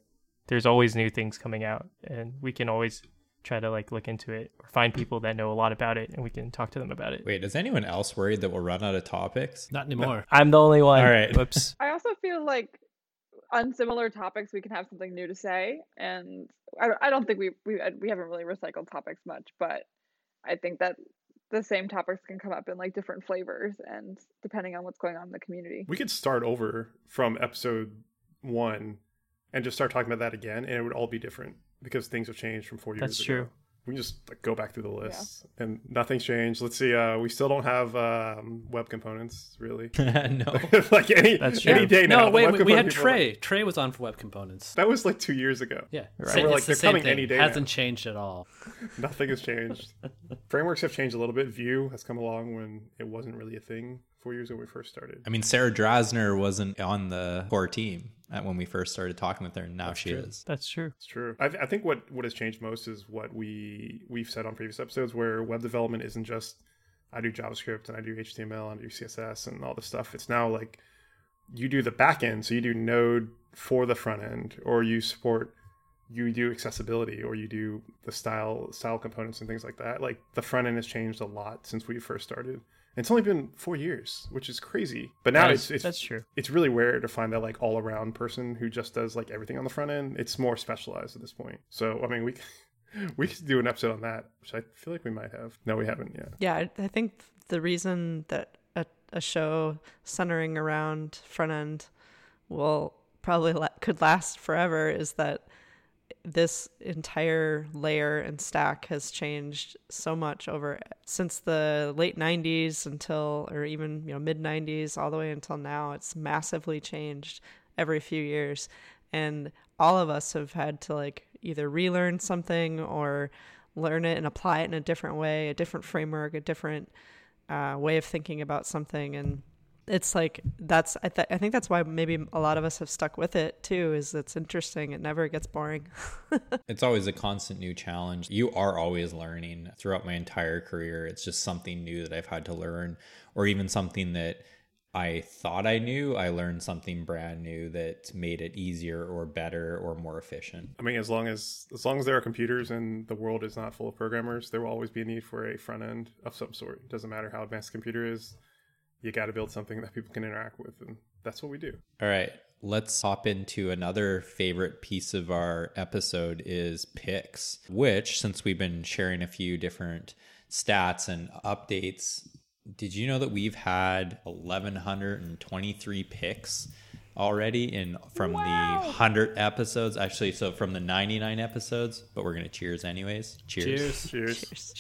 there's always new things coming out, and we can always try to like look into it or find people that know a lot about it and we can talk to them about it. Wait, is anyone else worried that we'll run out of topics? Not anymore. No. I'm the only one. All right. Whoops. I also feel like on similar topics, we can have something new to say. And I, I don't think we, we, we haven't really recycled topics much, but I think that the same topics can come up in like different flavors and depending on what's going on in the community. We could start over from episode one and just start talking about that again, and it would all be different because things have changed from four years ago. That's true. We can just like, go back through the list, yeah. And nothing's changed. Let's see. Uh, we still don't have um, web components, really. No. Like any, That's true. any day no, now. No, wait, we, we had Trey. Like, Trey was on for web components. That was like two years ago. Yeah. Right. So we're like, the they're coming thing. any day hasn't now. changed at all. Nothing has changed. Frameworks have changed a little bit. Vue has come along when it wasn't really a thing four years ago when we first started. I mean, Sarah Drasner wasn't on the core team when we first started talking with her, and now That's she true. is. That's true. It's true. I, I think what, what has changed most is what we, we've said on previous episodes, where web development isn't just, I do JavaScript, and I do H T M L, and I do C S S, and all this stuff. It's now like, you do the back end, so you do Node for the front end, or you support, you do accessibility, or you do the style style components and things like that. Like, the front end has changed a lot since we first started. It's only been four years, which is crazy. But now that's, it's it's that's true. It's really rare to find that like all around person who just does like everything on the front end. It's more specialized at this point. So I mean, we we could do an episode on that, which I feel like we might have. No, we haven't yet. Yeah, I think the reason that a, a show centering around front end will probably la- could last forever is that this entire layer and stack has changed so much over since the late nineties until, or even, you know, mid nineties all the way until now. It's massively changed every few years, and all of us have had to like either relearn something or learn it and apply it in a different way, a different framework, a different uh, way of thinking about something. And it's like, that's, I, th- I think that's why maybe a lot of us have stuck with it too, is it's interesting. It never gets boring. It's always a constant new challenge. You are always learning throughout my entire career. It's just something new that I've had to learn, or even something that I thought I knew. I learned something brand new that made it easier or better or more efficient. I mean, as long as, as long as there are computers and the world is not full of programmers, there will always be a need for a front end of some sort. It doesn't matter how advanced the computer is. You got to build something that people can interact with, and that's what we do. All right, let's hop into another favorite piece of our episode is picks, which, since we've been sharing a few different stats and updates, did you know that we've had eleven twenty-three picks already in from wow. the one hundred episodes, actually, so from the ninety-nine episodes, but we're going to cheers anyways. Cheers. Cheers. Cheers.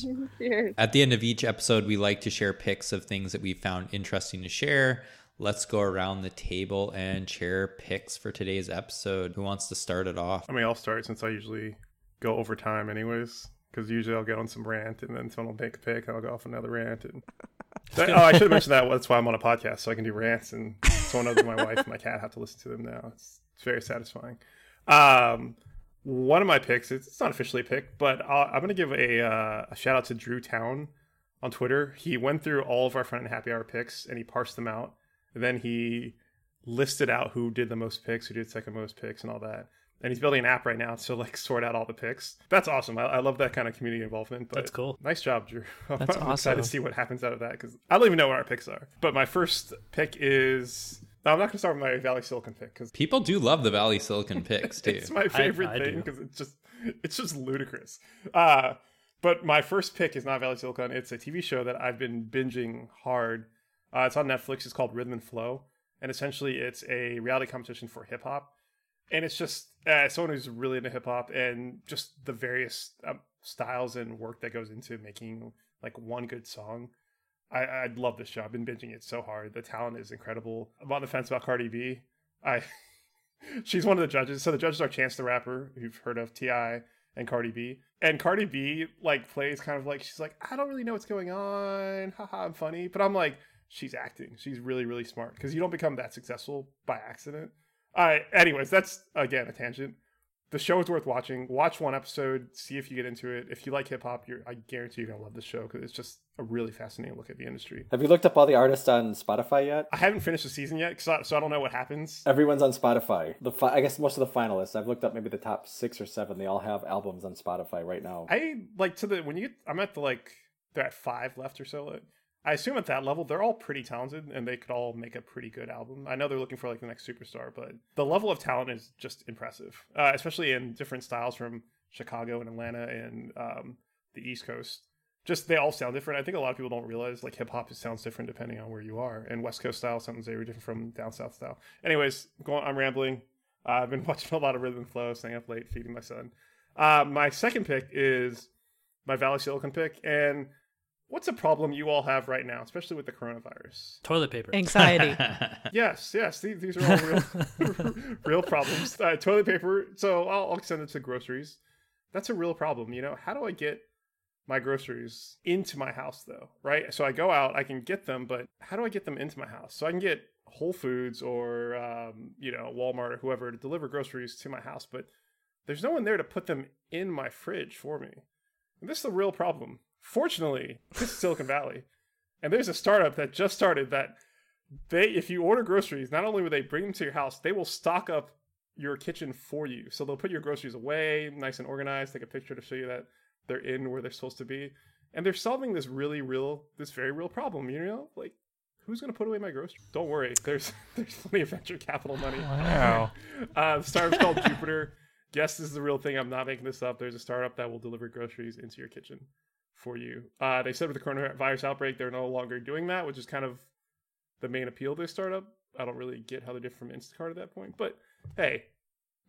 Cheers. Cheers. At the end of each episode, we like to share picks of things that we found interesting to share. Let's go around the table and share picks for today's episode. Who wants to start it off? I mean, I'll start, since I usually go over time anyways, because usually I'll get on some rant and then someone will make a pick and I'll go off another rant. And that, oh, I should have mentioned that. That's why I'm on a podcast, so I can do rants, and someone other than my wife and my cat have to listen to them now. It's, it's very satisfying. Um, one of my picks, it's, it's not officially a pick, but I'll, I'm going to give a, uh, a shout out to Drew Town on Twitter. He went through all of our Front End Happy Hour picks and he parsed them out. And then he listed out who did the most picks, who did second most picks, and all that. And he's building an app right now to like sort out all the picks. That's awesome. I, I love that kind of community involvement. But that's cool. Nice job, Drew. That's I'm awesome. Excited to see what happens out of that, because I don't even know what our picks are. But my first pick is... No, I'm not going to start with my Valley Silicon pick, because people do love the Valley Silicon picks too. It's my favorite I, I thing because it's just it's just ludicrous. Uh, but my first pick is not Valley Silicon. It's a T V show that I've been binging hard. Uh, it's on Netflix. It's called Rhythm and Flow, and essentially it's a reality competition for hip hop. And it's just uh, someone who's really into hip hop and just the various um, styles and work that goes into making like one good song. I, I love this show. I've been binging it so hard. The talent is incredible. I'm on the fence about Cardi B. I she's one of the judges. So the judges are Chance the Rapper, who you've heard of, T I, and Cardi B. And Cardi B like plays kind of like, she's like, I don't really know what's going on. Haha, I'm funny. But I'm like, she's acting. She's really, really smart, because you don't become that successful by accident. All right. Anyways, that's, again, a tangent. The show is worth watching. Watch one episode. See if you get into it. If you like hip-hop, you're, I guarantee you're going to love this show, because it's just a really fascinating look at the industry. Have you looked up all the artists on Spotify yet? I haven't finished the season yet, so I, so I don't know what happens. Everyone's on Spotify. The fi- I guess most of the finalists. I've looked up maybe the top six or seven. They all have albums on Spotify right now. I, like, to the, when you get, I'm at the, like, they're at five left or so, like, I assume at that level, they're all pretty talented and they could all make a pretty good album. I know they're looking for like the next superstar, but the level of talent is just impressive, uh, especially in different styles from Chicago and Atlanta and um, the East Coast. Just they all sound different. I think a lot of people don't realize like hip hop sounds different depending on where you are. And West Coast style sounds very different from down south style. Anyways, going, I'm rambling. Uh, I've been watching a lot of Rhythm and Flow, staying up late, feeding my son. Uh, my second pick is my Valley Silicon pick. And what's a problem you all have right now, especially with the coronavirus? Toilet paper. Anxiety. yes, yes. These, these are all real real problems. Uh, toilet paper. So I'll, I'll send it to groceries. That's a real problem. You know, how do I get my groceries into my house, though? Right? So I go out, I can get them, but how do I get them into my house? So I can get Whole Foods or, um, you know, Walmart or whoever to deliver groceries to my house, but there's no one there to put them in my fridge for me. And this is a real problem. Fortunately, this is Silicon Valley, and there's a startup that just started that they, if you order groceries, not only will they bring them to your house, they will stock up your kitchen for you. So they'll put your groceries away, nice and organized, take a picture to show you that they're in where they're supposed to be. And they're solving this really real, this very real problem, you know, like, who's going to put away my groceries? Don't worry. There's, there's plenty of venture capital money. Wow. Uh, the startup's called Jupiter. Yes, this is the real thing. I'm not making this up. There's a startup that will deliver groceries into your kitchen for you. Uh, they said with the coronavirus outbreak, they're no longer doing that, which is kind of the main appeal of this startup. I don't really get how they're different from Instacart at that point. But hey,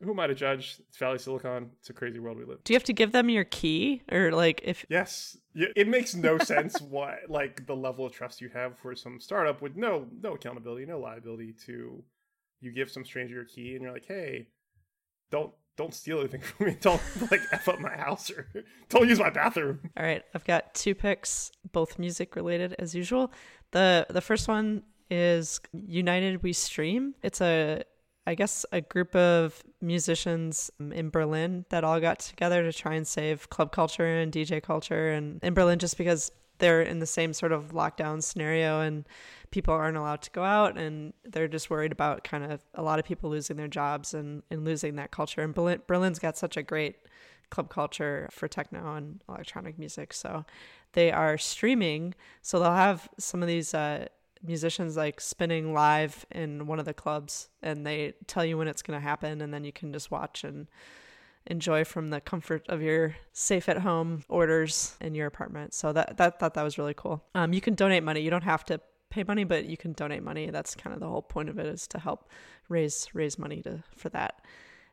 who am I to judge? It's Valley Silicon. It's a crazy world we live in. Do you have to give them your key? Or like if... Yes. It makes no sense why, like the level of trust you have for some startup with no no accountability, no liability to... You give some stranger your key and you're like, hey, don't... Don't steal anything from me. Don't like F up my house or don't use my bathroom. All right. I've got two picks, both music related as usual. The the first one is United We Stream. It's a, I guess, a group of musicians in Berlin that all got together to try and save club culture and D J culture and in Berlin, just because they're in the same sort of lockdown scenario and people aren't allowed to go out and they're just worried about kind of a lot of people losing their jobs and, and losing that culture. And Berlin, Berlin's got such a great club culture for techno and electronic music. So they are streaming. So they'll have some of these uh, musicians like spinning live in one of the clubs and they tell you when it's going to happen and then you can just watch and enjoy from the comfort of your safe at home orders in your apartment. So that that thought that was really cool. Um, you can donate money. You don't have to pay money, but you can donate money. That's kind of the whole point of it, is to help raise raise money to for that.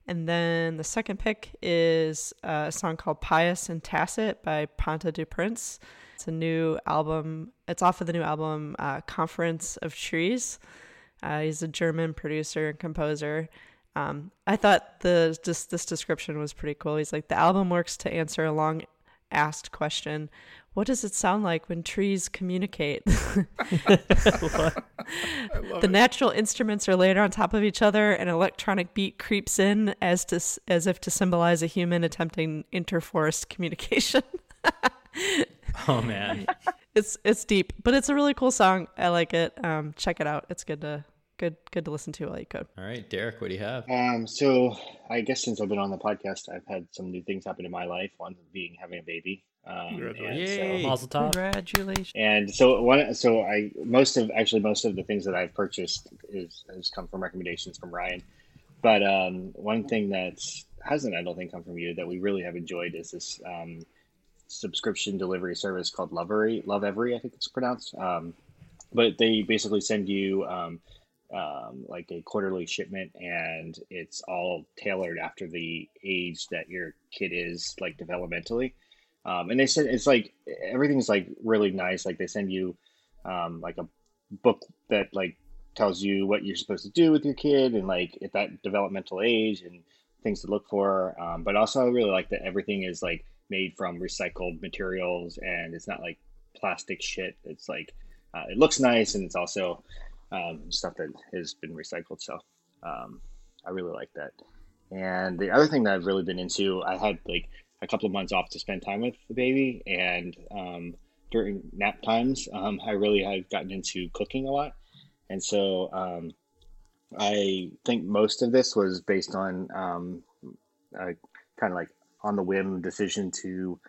And then the second pick is a song called Pious and Tacit by Ponta du Prince. It's a new album. It's off of the new album, uh, Conference of Trees. Uh, he's a German producer and composer. Um, I thought the just this description was pretty cool. He's like, the album works to answer a long asked question. What does it sound like when trees communicate? I love it. Natural instruments are layered on top of each other. An electronic beat creeps in as to as if to symbolize a human attempting interforest communication. Oh, man. It's it's deep, but it's a really cool song. I like it. Um, check it out. It's good to... Good good to listen to while you code. All right, Derek, what do you have? Um, so I guess since I've been on the podcast, I've had some new things happen in my life, one being having a baby. Um, Congratulations. And so, Congratulations. And so one so I most of actually most of the things that I've purchased is has come from recommendations from Ryan. But um, one thing that hasn't, I don't think, come from you that we really have enjoyed is this um, subscription delivery service called Lovery, Love Every, I think it's pronounced. Um, but they basically send you um, um like a quarterly shipment, and it's all tailored after the age that your kid is, like, developmentally, Um, and they said it's like everything's like really nice. Like they send you um, like a book that like tells you what you're supposed to do with your kid and like at that developmental age and things to look for. Um, but also I really like that everything is like made from recycled materials and it's not like plastic shit. It's like uh, it looks nice and it's also um, stuff that has been recycled. So um, I really like that. And the other thing that I've really been into, I had like a couple of months off to spend time with the baby, and um, during nap times, um, I really had gotten into cooking a lot. And so um, I think most of this was based on um, kind of like on the whim decision to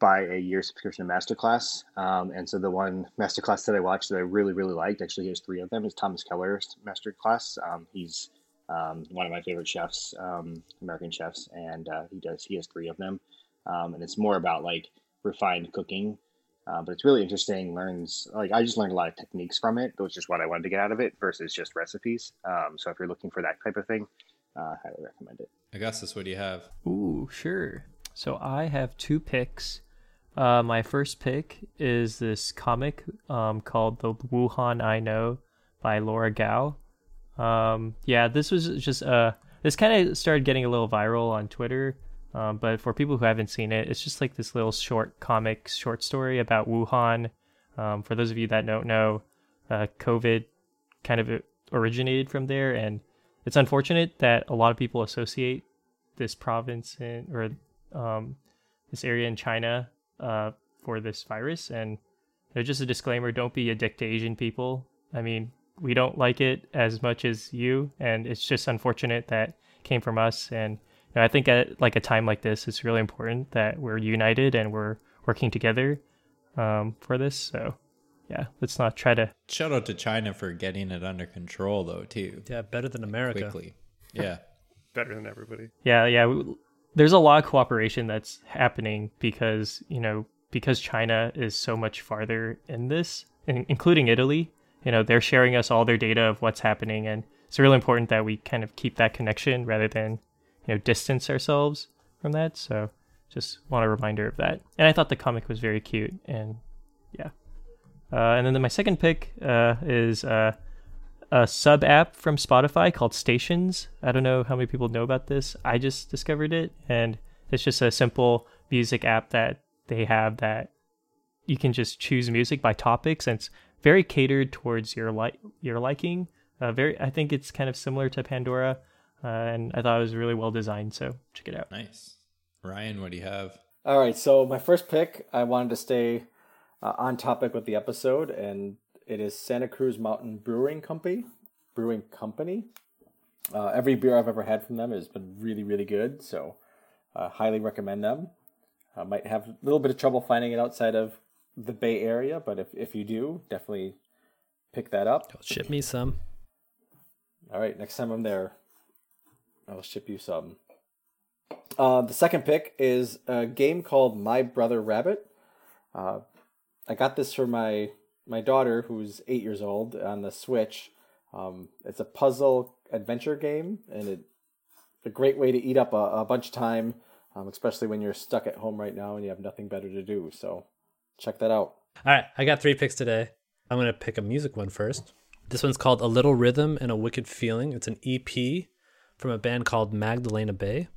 buy a year subscription to Masterclass. Um, and so the one Masterclass that I watched that I really, really liked, actually here's three of them, is Thomas Keller's Masterclass. Um, he's Um, one of my favorite chefs, um, American chefs, and uh, he does, he has three of them. Um, and it's more about like refined cooking, uh, but it's really interesting. Learns, like I just learned a lot of techniques from it, which is what I wanted to get out of it versus just recipes. Um, so if you're looking for that type of thing, uh, I highly recommend it. Augustus, what do you have? Ooh, sure. So I have two picks. Uh, my first pick is this comic um, called The Wuhan I Know by Laura Gao. Um, yeah, this was just, uh, this kind of started getting a little viral on Twitter. Um, but for people who haven't seen it, it's just like this little short comic, short story about Wuhan. Um, for those of you that don't know, uh, COVID kind of originated from there. And it's unfortunate that a lot of people associate this province in, or, um, this area in China, uh, for this virus. And there's just a disclaimer, don't be a dick to Asian people. I mean, we don't like it as much as you, and it's just unfortunate that it came from us. And you know, I think at like a time like this, it's really important that we're united and we're working together um, for this. So yeah, let's not try to shout out to China for getting it under control though too. Yeah, better than America. Quickly. Yeah, better than everybody. Yeah, yeah. We, there's a lot of cooperation that's happening because you know because China is so much farther in this, in, including Italy. You know, they're sharing us all their data of what's happening. And it's really important that we kind of keep that connection rather than, you know, distance ourselves from that. So just want a reminder of that. And I thought the comic was very cute. And yeah. Uh, and then my second pick uh, is uh, a sub app from Spotify called Stations. I don't know how many people know about this. I just discovered it. And it's just a simple music app that they have that you can just choose music by topics. And it's very catered towards your li- your liking. Uh, very, I think it's kind of similar to Pandora, uh, and I thought it was really well designed. So check it out. Nice, Ryan. What do you have? All right. So my first pick, I wanted to stay uh, on topic with the episode, and it is Santa Cruz Mountain Brewing Company. Brewing Company. Uh, every beer I've ever had from them has been really, really good. So uh, highly recommend them. I might have a little bit of trouble finding it outside of the Bay Area, but if, if you do, definitely pick that up. Don't ship me some. All right, next time I'm there, I'll ship you some. Uh, the second pick is a game called My Brother Rabbit. Uh, I got this for my my daughter, who's eight years old, on the Switch. Um, it's a puzzle adventure game, and it's a great way to eat up a, a bunch of time, um, especially when you're stuck at home right now and you have nothing better to do, so check that out. All right, I got three picks today. I'm going to pick a music one first. This one's called A Little Rhythm and a Wicked Feeling. It's an E P from a band called Magdalena Bay.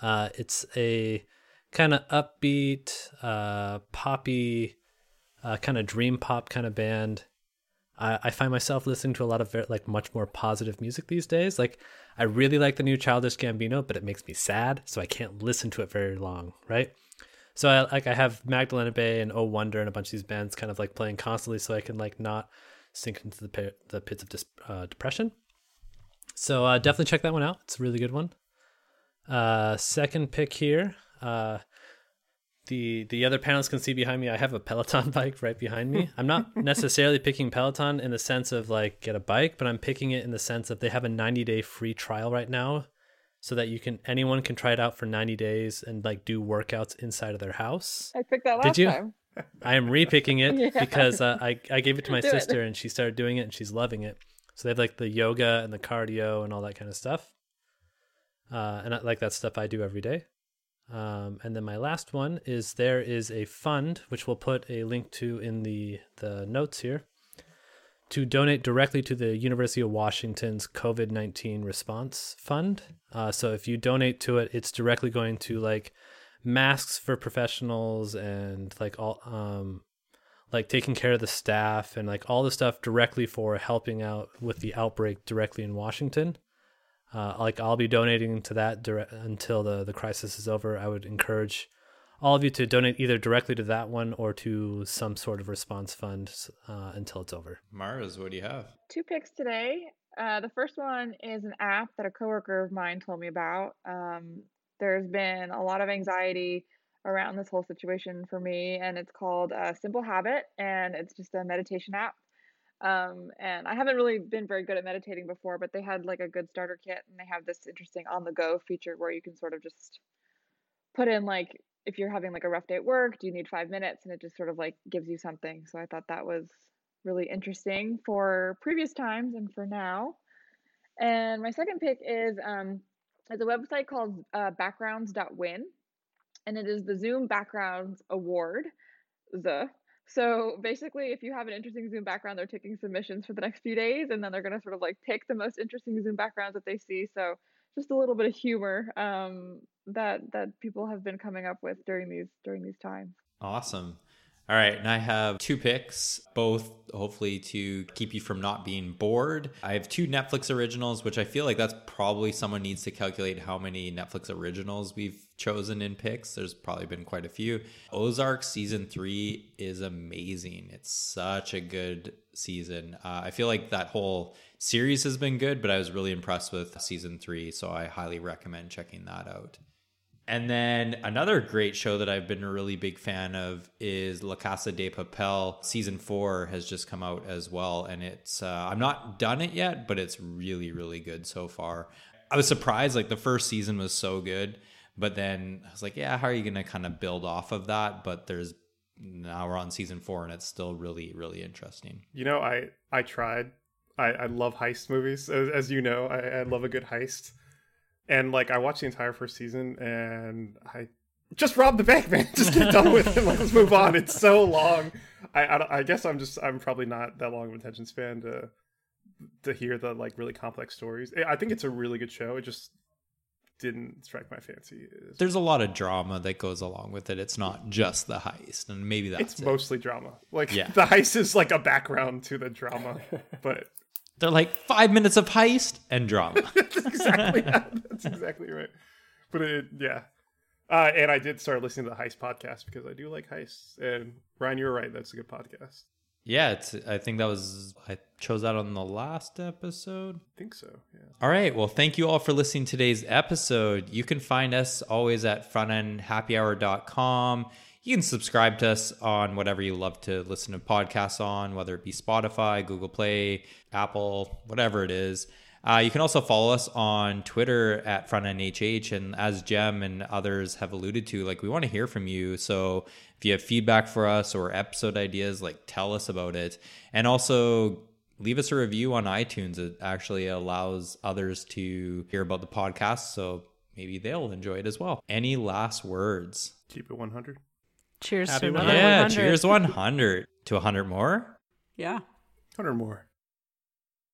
Uh, it's a kind of upbeat, uh, poppy, uh, kind of dream pop kind of band. I, I find myself listening to a lot of very, like much more positive music these days. Like I really like the new Childish Gambino, but it makes me sad, so I can't listen to it very long, right? So I like I have Magdalena Bay and Oh Wonder and a bunch of these bands kind of like playing constantly, so I can like not sink into the the pits of dis, uh, depression. So uh, definitely check that one out. It's a really good one. Uh, second pick here. Uh, the the other panelists can see behind me, I have a Peloton bike right behind me. I'm not necessarily picking Peloton in the sense of like get a bike, but I'm picking it in the sense that they have a ninety day free trial right now, so that you can anyone can try it out for ninety days and like do workouts inside of their house. I picked that last Did you? time. I am re-picking it yeah. because uh, I, I gave it to my do sister it. and she started doing it and she's loving it. So they have like the yoga and the cardio and all that kind of stuff. Uh, and I like that stuff I do every day. Um, and then my last one is there is a fund, which we'll put a link to in the, the notes here, to donate directly to the University of Washington's COVID nineteen response fund. Uh, so if you donate to it, it's directly going to like masks for professionals and like all um, like taking care of the staff and like all the stuff directly for helping out with the outbreak directly in Washington. Uh, like I'll be donating to that direct, until the, the crisis is over. I would encourage all of you to donate either directly to that one or to some sort of response fund uh, until it's over. Mars, what do you have? Two picks today. Uh, the first one is an app that a coworker of mine told me about. Um, there's been a lot of anxiety around this whole situation for me, and it's called uh, Simple Habit, and it's just a meditation app. Um, and I haven't really been very good at meditating before, but they had like a good starter kit, and they have this interesting on the go feature where you can sort of just put in like, if you're having like a rough day at work, do you need five minutes? And it just sort of like gives you something. So I thought that was really interesting for previous times and for now. And my second pick is, um, it's a website called uh, backgrounds dot win, and it is the Zoom Backgrounds Award, the So basically, if you have an interesting Zoom background, they're taking submissions for the next few days, and then they're going to sort of like pick the most interesting Zoom backgrounds that they see. So just a little bit of humor um, that that people have been coming up with during these during these times. Awesome. All right. And I have two picks, both hopefully to keep you from not being bored. I have two Netflix originals, which I feel like that's probably someone needs to calculate how many Netflix originals we've chosen in picks. There's probably been quite a few. Ozark season three is amazing. It's such a good season. Uh, I feel like that whole series has been good, but I was really impressed with season three. So I highly recommend checking that out. And then another great show that I've been a really big fan of is La Casa de Papel. Season four has just come out as well. And it's, uh, I'm not done it yet, but it's really, really good so far. I was surprised, like the first season was so good, but then I was like, yeah, how are you going to kind of build off of that? But there's, now we're on season four and it's still really, really interesting. You know, I, I tried, I, I love heist movies. As, as you know, I, I love a good heist. And like I watched the entire first season, and I just robbed the bank, man. Just get done with it. Like, let's move on. It's so long. I, I I guess I'm just I'm probably not that long of an attention span to to hear the like really complex stories. I think it's a really good show. It just didn't strike my fancy. There's a lot of drama that goes along with it. It's not just the heist, and maybe that's it's it. mostly drama. Like yeah. The heist is like a background to the drama, but. They're like five minutes of heist and drama. That's exactly yeah, that's exactly right. But it, yeah, uh, and I did start listening to the heist podcast because I do like heists. And Ryan, you're right; that's a good podcast. Yeah, it's. I think that was I chose that on the last episode. I think so. Yeah. All right. Well, thank you all for listening to today's episode. You can find us always at front end happy hour dot com. You can subscribe to us on whatever you love to listen to podcasts on, whether it be Spotify, Google Play, Apple, whatever it is. Uh, you can also follow us on Twitter at FrontEndHH. And as Jem and others have alluded to, like we want to hear from you. So if you have feedback for us or episode ideas, like tell us about it. And also leave us a review on iTunes. It actually allows others to hear about the podcast. So maybe they'll enjoy it as well. Any last words? Keep it one hundred. Cheers Happy to another one hundred. Yeah, cheers one hundred. To one hundred more? Yeah. one hundred more.